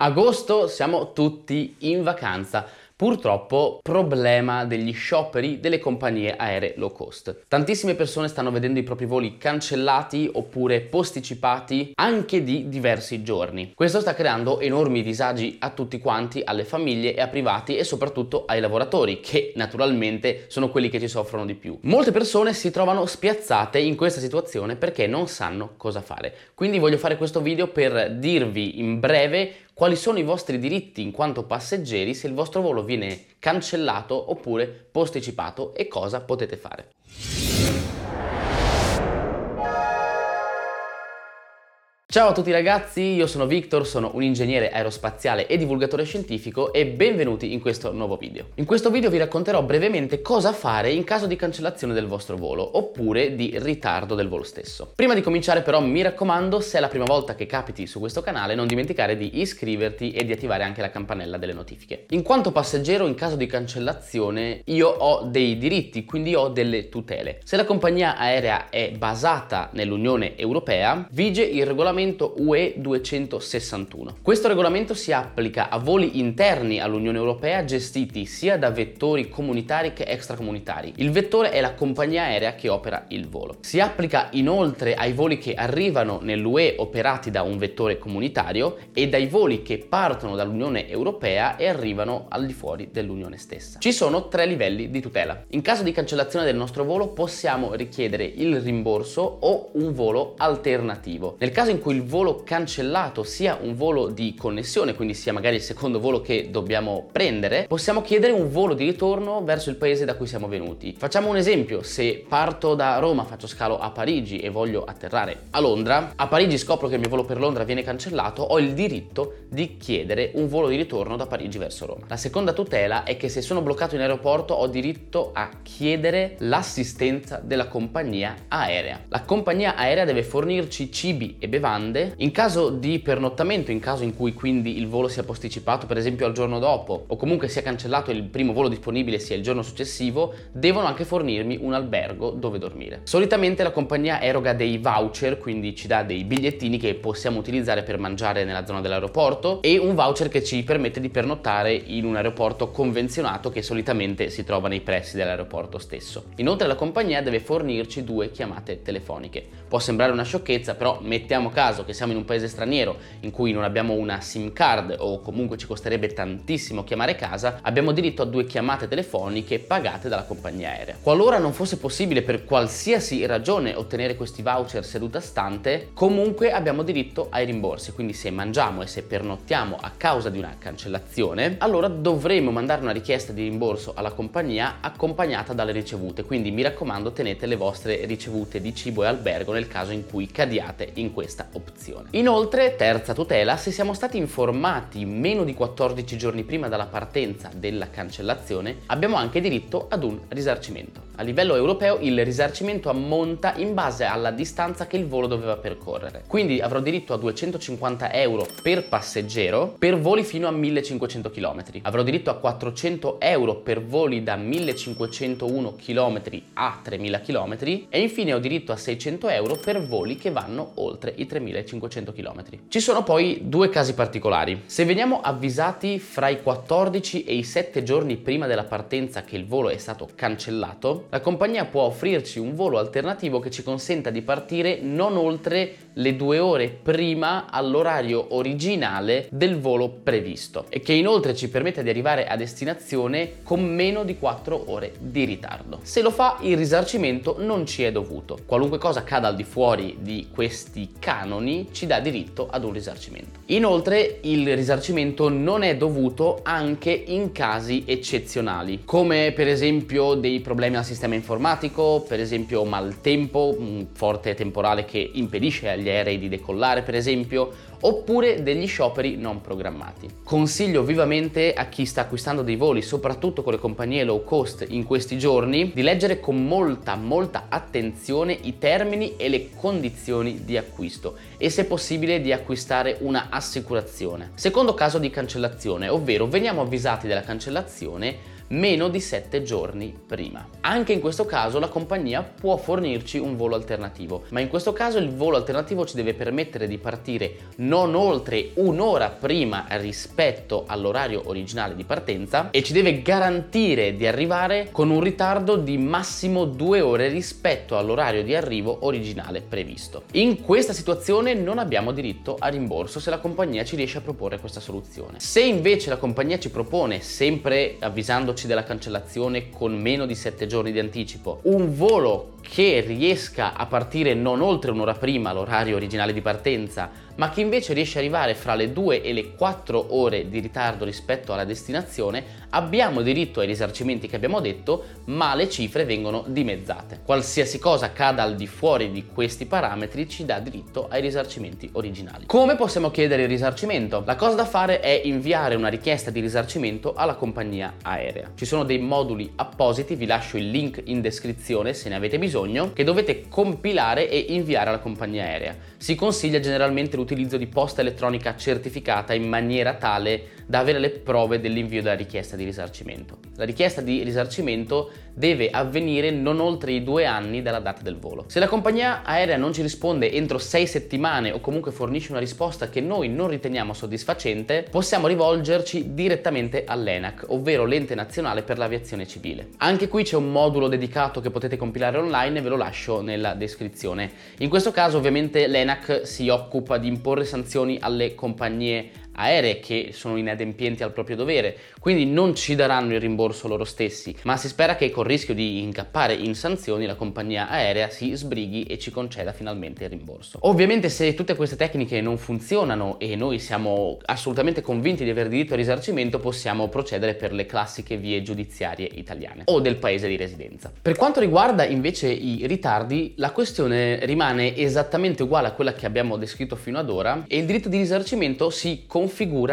Agosto siamo tutti in vacanza, purtroppo problema degli scioperi delle compagnie aeree low cost. Tantissime persone stanno vedendo i propri voli cancellati oppure posticipati anche di diversi giorni. Questo sta creando enormi disagi a tutti quanti, alle famiglie e a privati e soprattutto ai lavoratori, che naturalmente sono quelli che ci soffrono di più. Molte persone si trovano spiazzate in questa situazione perché non sanno cosa fare. Quindi voglio fare questo video per dirvi in breve quali sono i vostri diritti in quanto passeggeri se il vostro volo viene cancellato oppure posticipato e cosa potete fare. Ciao a tutti ragazzi, io sono Victor, sono un ingegnere aerospaziale e divulgatore scientifico e benvenuti in questo nuovo video. In questo video vi racconterò brevemente cosa fare in caso di cancellazione del vostro volo oppure di ritardo del volo stesso. Prima di cominciare però mi raccomando, se è la prima volta che capiti su questo canale non dimenticare di iscriverti e di attivare anche la campanella delle notifiche. In quanto passeggero in caso di cancellazione io ho dei diritti, quindi ho delle tutele. Se la compagnia aerea è basata nell'Unione Europea vige il regolamento UE 261. Questo regolamento si applica a voli interni all'Unione Europea gestiti sia da vettori comunitari che extracomunitari. Il vettore è la compagnia aerea che opera il volo. Si applica inoltre ai voli che arrivano nell'UE operati da un vettore comunitario e dai voli che partono dall'Unione Europea e arrivano al di fuori dell'Unione stessa. Ci sono tre livelli di tutela. In caso di cancellazione del nostro volo possiamo richiedere il rimborso o un volo alternativo. Nel caso in cui il volo cancellato sia un volo di connessione, quindi sia magari il secondo volo che dobbiamo prendere, possiamo chiedere un volo di ritorno verso il paese da cui siamo venuti. Facciamo un esempio: se parto da Roma, faccio scalo a Parigi e voglio atterrare a Londra, a Parigi scopro che il mio volo per Londra viene cancellato, ho il diritto di chiedere un volo di ritorno da Parigi verso Roma. La seconda tutela è che se sono bloccato in aeroporto ho diritto a chiedere l'assistenza della compagnia aerea. La compagnia aerea deve fornirci cibi e bevande in caso di pernottamento, in caso in cui quindi il volo sia posticipato per esempio al giorno dopo o comunque sia cancellato il primo volo disponibile sia il giorno successivo, devono anche fornirmi un albergo dove dormire. Solitamente la compagnia eroga dei voucher, quindi ci dà dei bigliettini che possiamo utilizzare per mangiare nella zona dell'aeroporto e un voucher che ci permette di pernottare in un aeroporto convenzionato che solitamente si trova nei pressi dell'aeroporto stesso. Inoltre la compagnia deve fornirci 2 chiamate telefoniche. Può sembrare una sciocchezza, però mettiamo caso che siamo in un paese straniero in cui non abbiamo una SIM card o comunque ci costerebbe tantissimo chiamare casa, abbiamo diritto a 2 chiamate telefoniche pagate dalla compagnia aerea. Qualora non fosse possibile per qualsiasi ragione ottenere questi voucher seduta stante, comunque abbiamo diritto ai rimborsi, quindi se mangiamo e se pernottiamo a causa di una cancellazione, allora dovremo mandare una richiesta di rimborso alla compagnia accompagnata dalle ricevute, quindi mi raccomando tenete le vostre ricevute di cibo e albergo nel caso in cui cadiate in questa opzione. Inoltre, terza tutela, se siamo stati informati meno di 14 giorni prima dalla partenza della cancellazione, abbiamo anche diritto ad un risarcimento. A livello europeo il risarcimento ammonta in base alla distanza che il volo doveva percorrere. Quindi avrò diritto a 250 euro per passeggero per voli fino a 1500 km. Avrò diritto a 400 euro per voli da 1501 km a 3000 km e infine ho diritto a 600 euro per voli che vanno oltre i 3500 km. Ci sono poi 2 casi particolari. Se veniamo avvisati fra i 14 e i 7 giorni prima della partenza che il volo è stato cancellato, la compagnia può offrirci un volo alternativo che ci consenta di partire non oltre le 2 ore prima all'orario originale del volo previsto e che inoltre ci permette di arrivare a destinazione con meno di 4 ore di ritardo. Se lo fa, il risarcimento non ci è dovuto. Qualunque cosa cada al di fuori di questi canoni ci dà diritto ad un risarcimento. Inoltre il risarcimento non è dovuto anche in casi eccezionali, come per esempio dei problemi al sistema informatico, per esempio maltempo, un forte temporale che impedisce agli aerei di decollare per esempio, oppure degli scioperi non programmati. Consiglio vivamente a chi sta acquistando dei voli, soprattutto con le compagnie low cost in questi giorni, di leggere con molta attenzione i termini e le condizioni di acquisto e se possibile di acquistare una assicurazione. Secondo caso di cancellazione, ovvero veniamo avvisati della cancellazione meno di 7 giorni prima. Anche in questo caso la compagnia può fornirci un volo alternativo, ma in questo caso il volo alternativo ci deve permettere di partire non oltre un'ora prima rispetto all'orario originale di partenza e ci deve garantire di arrivare con un ritardo di massimo 2 ore rispetto all'orario di arrivo originale previsto. In questa situazione non abbiamo diritto a rimborso se la compagnia ci riesce a proporre questa soluzione. Se invece la compagnia ci propone, sempre avvisandoci della cancellazione con meno di 7 giorni di anticipo, un volo che riesca a partire non oltre un'ora prima l'orario originale di partenza, ma che invece riesce a arrivare fra le 2 e le 4 ore di ritardo rispetto alla destinazione, abbiamo diritto ai risarcimenti che abbiamo detto, ma le cifre vengono dimezzate. Qualsiasi cosa cada al di fuori di questi parametri ci dà diritto ai risarcimenti originali. Come possiamo chiedere il risarcimento? La cosa da fare è inviare una richiesta di risarcimento alla compagnia aerea. Ci sono dei moduli appositi, vi lascio il link in descrizione se ne avete bisogno, che dovete compilare e inviare alla compagnia aerea. Si consiglia generalmente l'utilizzo di posta elettronica certificata in maniera tale da avere le prove dell'invio della richiesta di risarcimento. La richiesta di risarcimento deve avvenire non oltre i 2 anni dalla data del volo. Se la compagnia aerea non ci risponde entro 6 settimane o comunque fornisce una risposta che noi non riteniamo soddisfacente, possiamo rivolgerci direttamente all'ENAC, ovvero l'ente nazionale per l'aviazione civile. Anche qui c'è un modulo dedicato che potete compilare online, ve lo lascio nella descrizione. In questo caso ovviamente l'ENAC si occupa di imporre sanzioni alle compagnie aeree che sono inadempienti al proprio dovere, quindi non ci daranno il rimborso loro stessi, ma si spera che col rischio di incappare in sanzioni la compagnia aerea si sbrighi e ci conceda finalmente il rimborso. Ovviamente se tutte queste tecniche non funzionano e noi siamo assolutamente convinti di aver diritto al risarcimento, possiamo procedere per le classiche vie giudiziarie italiane o del paese di residenza. Per quanto riguarda invece i ritardi, la questione rimane esattamente uguale a quella che abbiamo descritto fino ad ora e il diritto di risarcimento si configura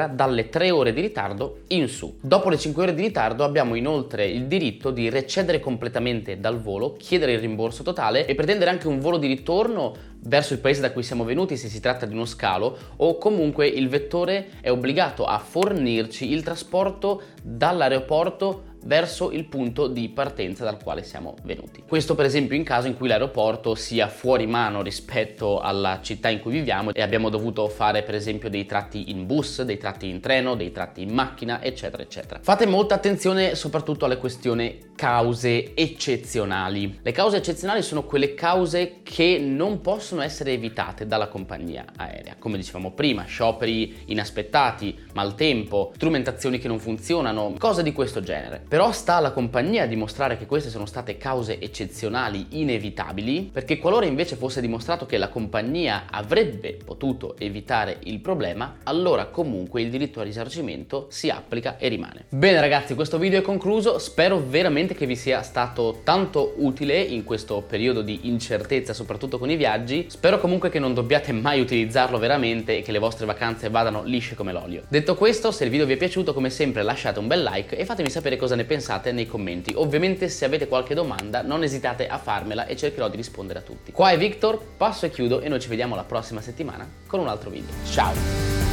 dalle 3 ore di ritardo in su. Dopo le 5 ore di ritardo abbiamo inoltre il diritto di recedere completamente dal volo, chiedere il rimborso totale e pretendere anche un volo di ritorno verso il paese da cui siamo venuti se si tratta di uno scalo, o comunque il vettore è obbligato a fornirci il trasporto dall'aeroporto verso il punto di partenza dal quale siamo venuti. Questo per esempio in caso in cui l'aeroporto sia fuori mano rispetto alla città in cui viviamo e abbiamo dovuto fare per esempio dei tratti in bus, dei tratti in treno, dei tratti in macchina, eccetera eccetera. Fate molta attenzione soprattutto alle questioni cause eccezionali. Le cause eccezionali sono quelle cause che non possono essere evitate dalla compagnia aerea, come dicevamo prima, scioperi inaspettati, maltempo, strumentazioni che non funzionano, cose di questo genere. Però sta alla compagnia a dimostrare che queste sono state cause eccezionali inevitabili, perché qualora invece fosse dimostrato che la compagnia avrebbe potuto evitare il problema, allora comunque il diritto al risarcimento si applica e rimane. Bene ragazzi, questo video è concluso, spero veramente che vi sia stato tanto utile in questo periodo di incertezza, soprattutto con i viaggi. Spero comunque che non dobbiate mai utilizzarlo veramente e che le vostre vacanze vadano lisce come l'olio. Detto questo, se il video vi è piaciuto, come sempre lasciate un bel like e fatemi sapere cosa ne pensate nei commenti. Ovviamente se avete qualche domanda non esitate a farmela e cercherò di rispondere a tutti. Qua è Victor, passo e chiudo e noi ci vediamo la prossima settimana con un altro video. Ciao!